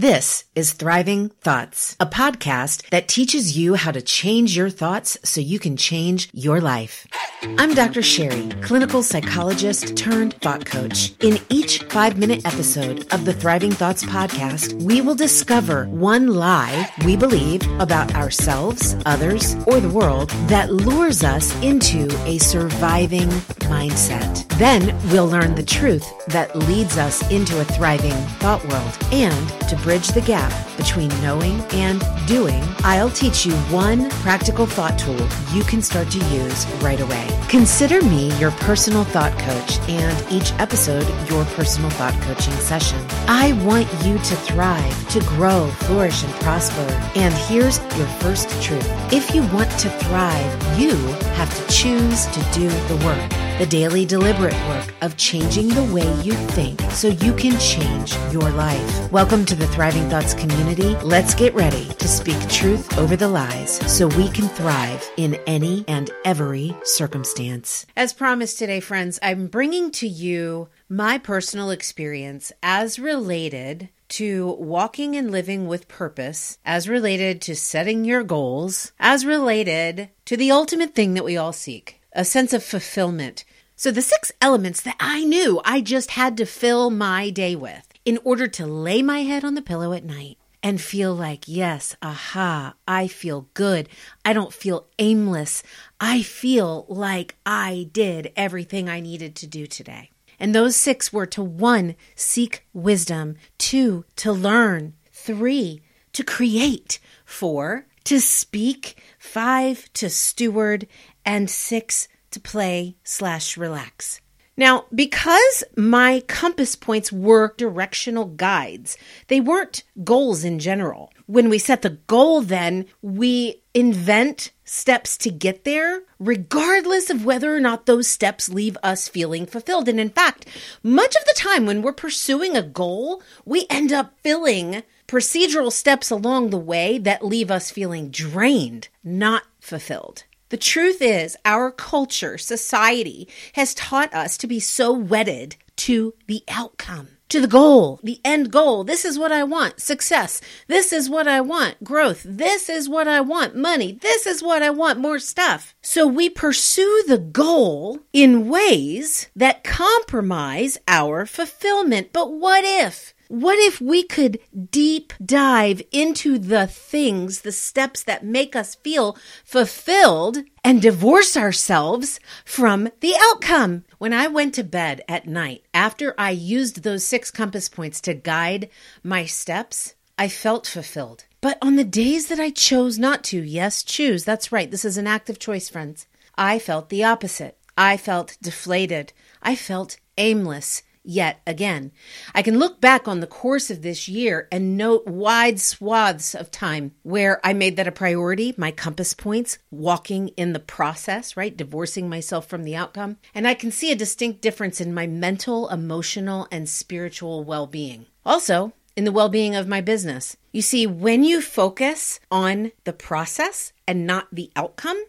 This is Thriving Thoughts, a podcast that teaches you how to change your thoughts so you can change your life. I'm Dr. Sherry, clinical psychologist turned thought coach. In each 5-minute episode of the Thriving Thoughts podcast, we will discover one lie we believe about ourselves, others, or the world that lures us into a surviving mindset. Then we'll learn the truth that leads us into a thriving thought world, and to bridge the gap between knowing and doing, I'll teach you one practical thought tool you can start to use right away. Consider me your personal thought coach and each episode your personal thought coaching session. I want you to thrive, to grow, flourish, and prosper. And here's your first truth. If you want to thrive, you have to choose to do the work. The daily deliberate work of changing the way you think so you can change your life. Welcome to the Thriving Thoughts community. Let's get ready to speak truth over the lies so we can thrive in any and every circumstance. As promised today, friends, I'm bringing to you my personal experience as related to walking and living with purpose, as related to setting your goals, as related to the ultimate thing that we all seek, a sense of fulfillment. So the 6 elements that I knew I just had to fill my day with in order to lay my head on the pillow at night and feel like, yes, aha, I feel good. I don't feel aimless. I feel like I did everything I needed to do today. And those 6 were to 1, seek wisdom, 2, to learn, 3, to create, 4, to speak, 5, to steward, and 6, to play/relax. Now, because my compass points were directional guides, they weren't goals in general. When we set the goal, then we invent steps to get there, regardless of whether or not those steps leave us feeling fulfilled. And in fact, much of the time when we're pursuing a goal, we end up filling procedural steps along the way that leave us feeling drained, not fulfilled. The truth is, our culture, society, has taught us to be so wedded to the outcome, to the goal, the end goal. This is what I want. Success. This is what I want. Growth. This is what I want. Money. This is what I want. More stuff. So we pursue the goal in ways that compromise our fulfillment. But what if? What if we could deep dive into the things, the steps that make us feel fulfilled, and divorce ourselves from the outcome? When I went to bed at night, after I used those 6 compass points to guide my steps, I felt fulfilled. But on the days that I chose not to, yes, choose, that's right, this is an active choice, friends, I felt the opposite. I felt deflated. I felt aimless. Yet again, I can look back on the course of this year and note wide swaths of time where I made that a priority, my compass points, walking in the process, right? Divorcing myself from the outcome. And I can see a distinct difference in my mental, emotional, and spiritual well-being. Also, in the well-being of my business. You see, when you focus on the process and not the outcome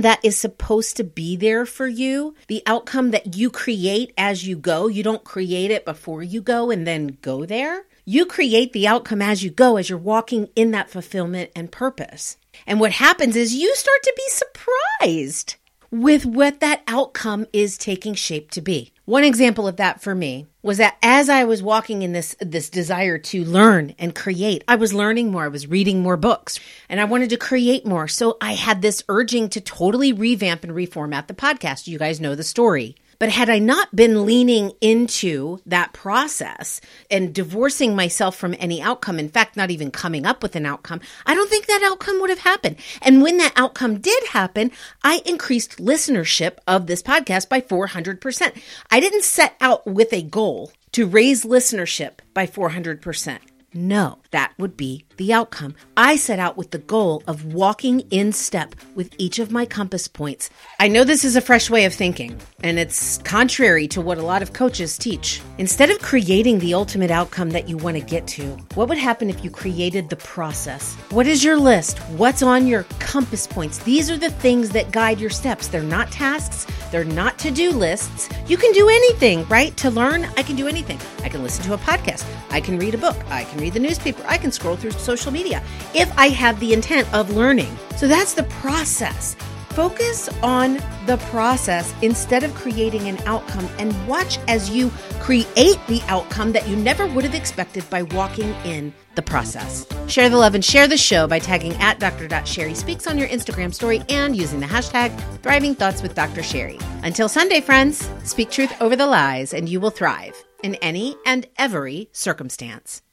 that is supposed to be there for you, the outcome that you create as you go, you don't create it before you go and then go there. You create the outcome as you go, as you're walking in that fulfillment and purpose. And what happens is you start to be surprised with what that outcome is taking shape to be. One example of that for me was that as I was walking in this desire to learn and create, I was learning more, I was reading more books, and I wanted to create more. So I had this urging to totally revamp and reformat the podcast. You guys know the story. But had I not been leaning into that process and divorcing myself from any outcome, in fact, not even coming up with an outcome, I don't think that outcome would have happened. And when that outcome did happen, I increased listenership of this podcast by 400%. I didn't set out with a goal to raise listenership by 400%. No, that would be the outcome. I set out with the goal of walking in step with each of my compass points. I know this is a fresh way of thinking, and it's contrary to what a lot of coaches teach. Instead of creating the ultimate outcome that you want to get to, what would happen if you created the process? What is your list? What's on your compass points? These are the things that guide your steps. They're not tasks. They're not to-do lists. You can do anything, right? To learn, I can do anything. I can listen to a podcast. I can read a book. I can read the newspaper. I can scroll through social media if I have the intent of learning. So that's the process. Focus on the process instead of creating an outcome, and watch as you create the outcome that you never would have expected by walking in the process. Share the love and share the show by tagging at Dr.Sherry Speaks on your Instagram story and using the hashtag Thriving Thoughts with Dr. Sherry. Until Sunday, friends, speak truth over the lies and you will thrive in any and every circumstance.